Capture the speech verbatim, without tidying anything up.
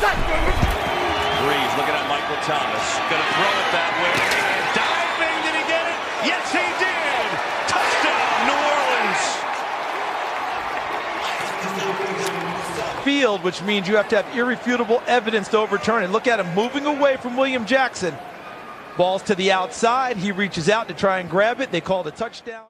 Brees looking at Michael Thomas. Going to throw it that way. And diving. Did he get it? Yes, he did. Touchdown, New Orleans. Field, which means you have to have irrefutable evidence to overturn it. Look at him moving away from William Jackson. Ball's to the outside. He reaches out to try and grab it. They called a touchdown.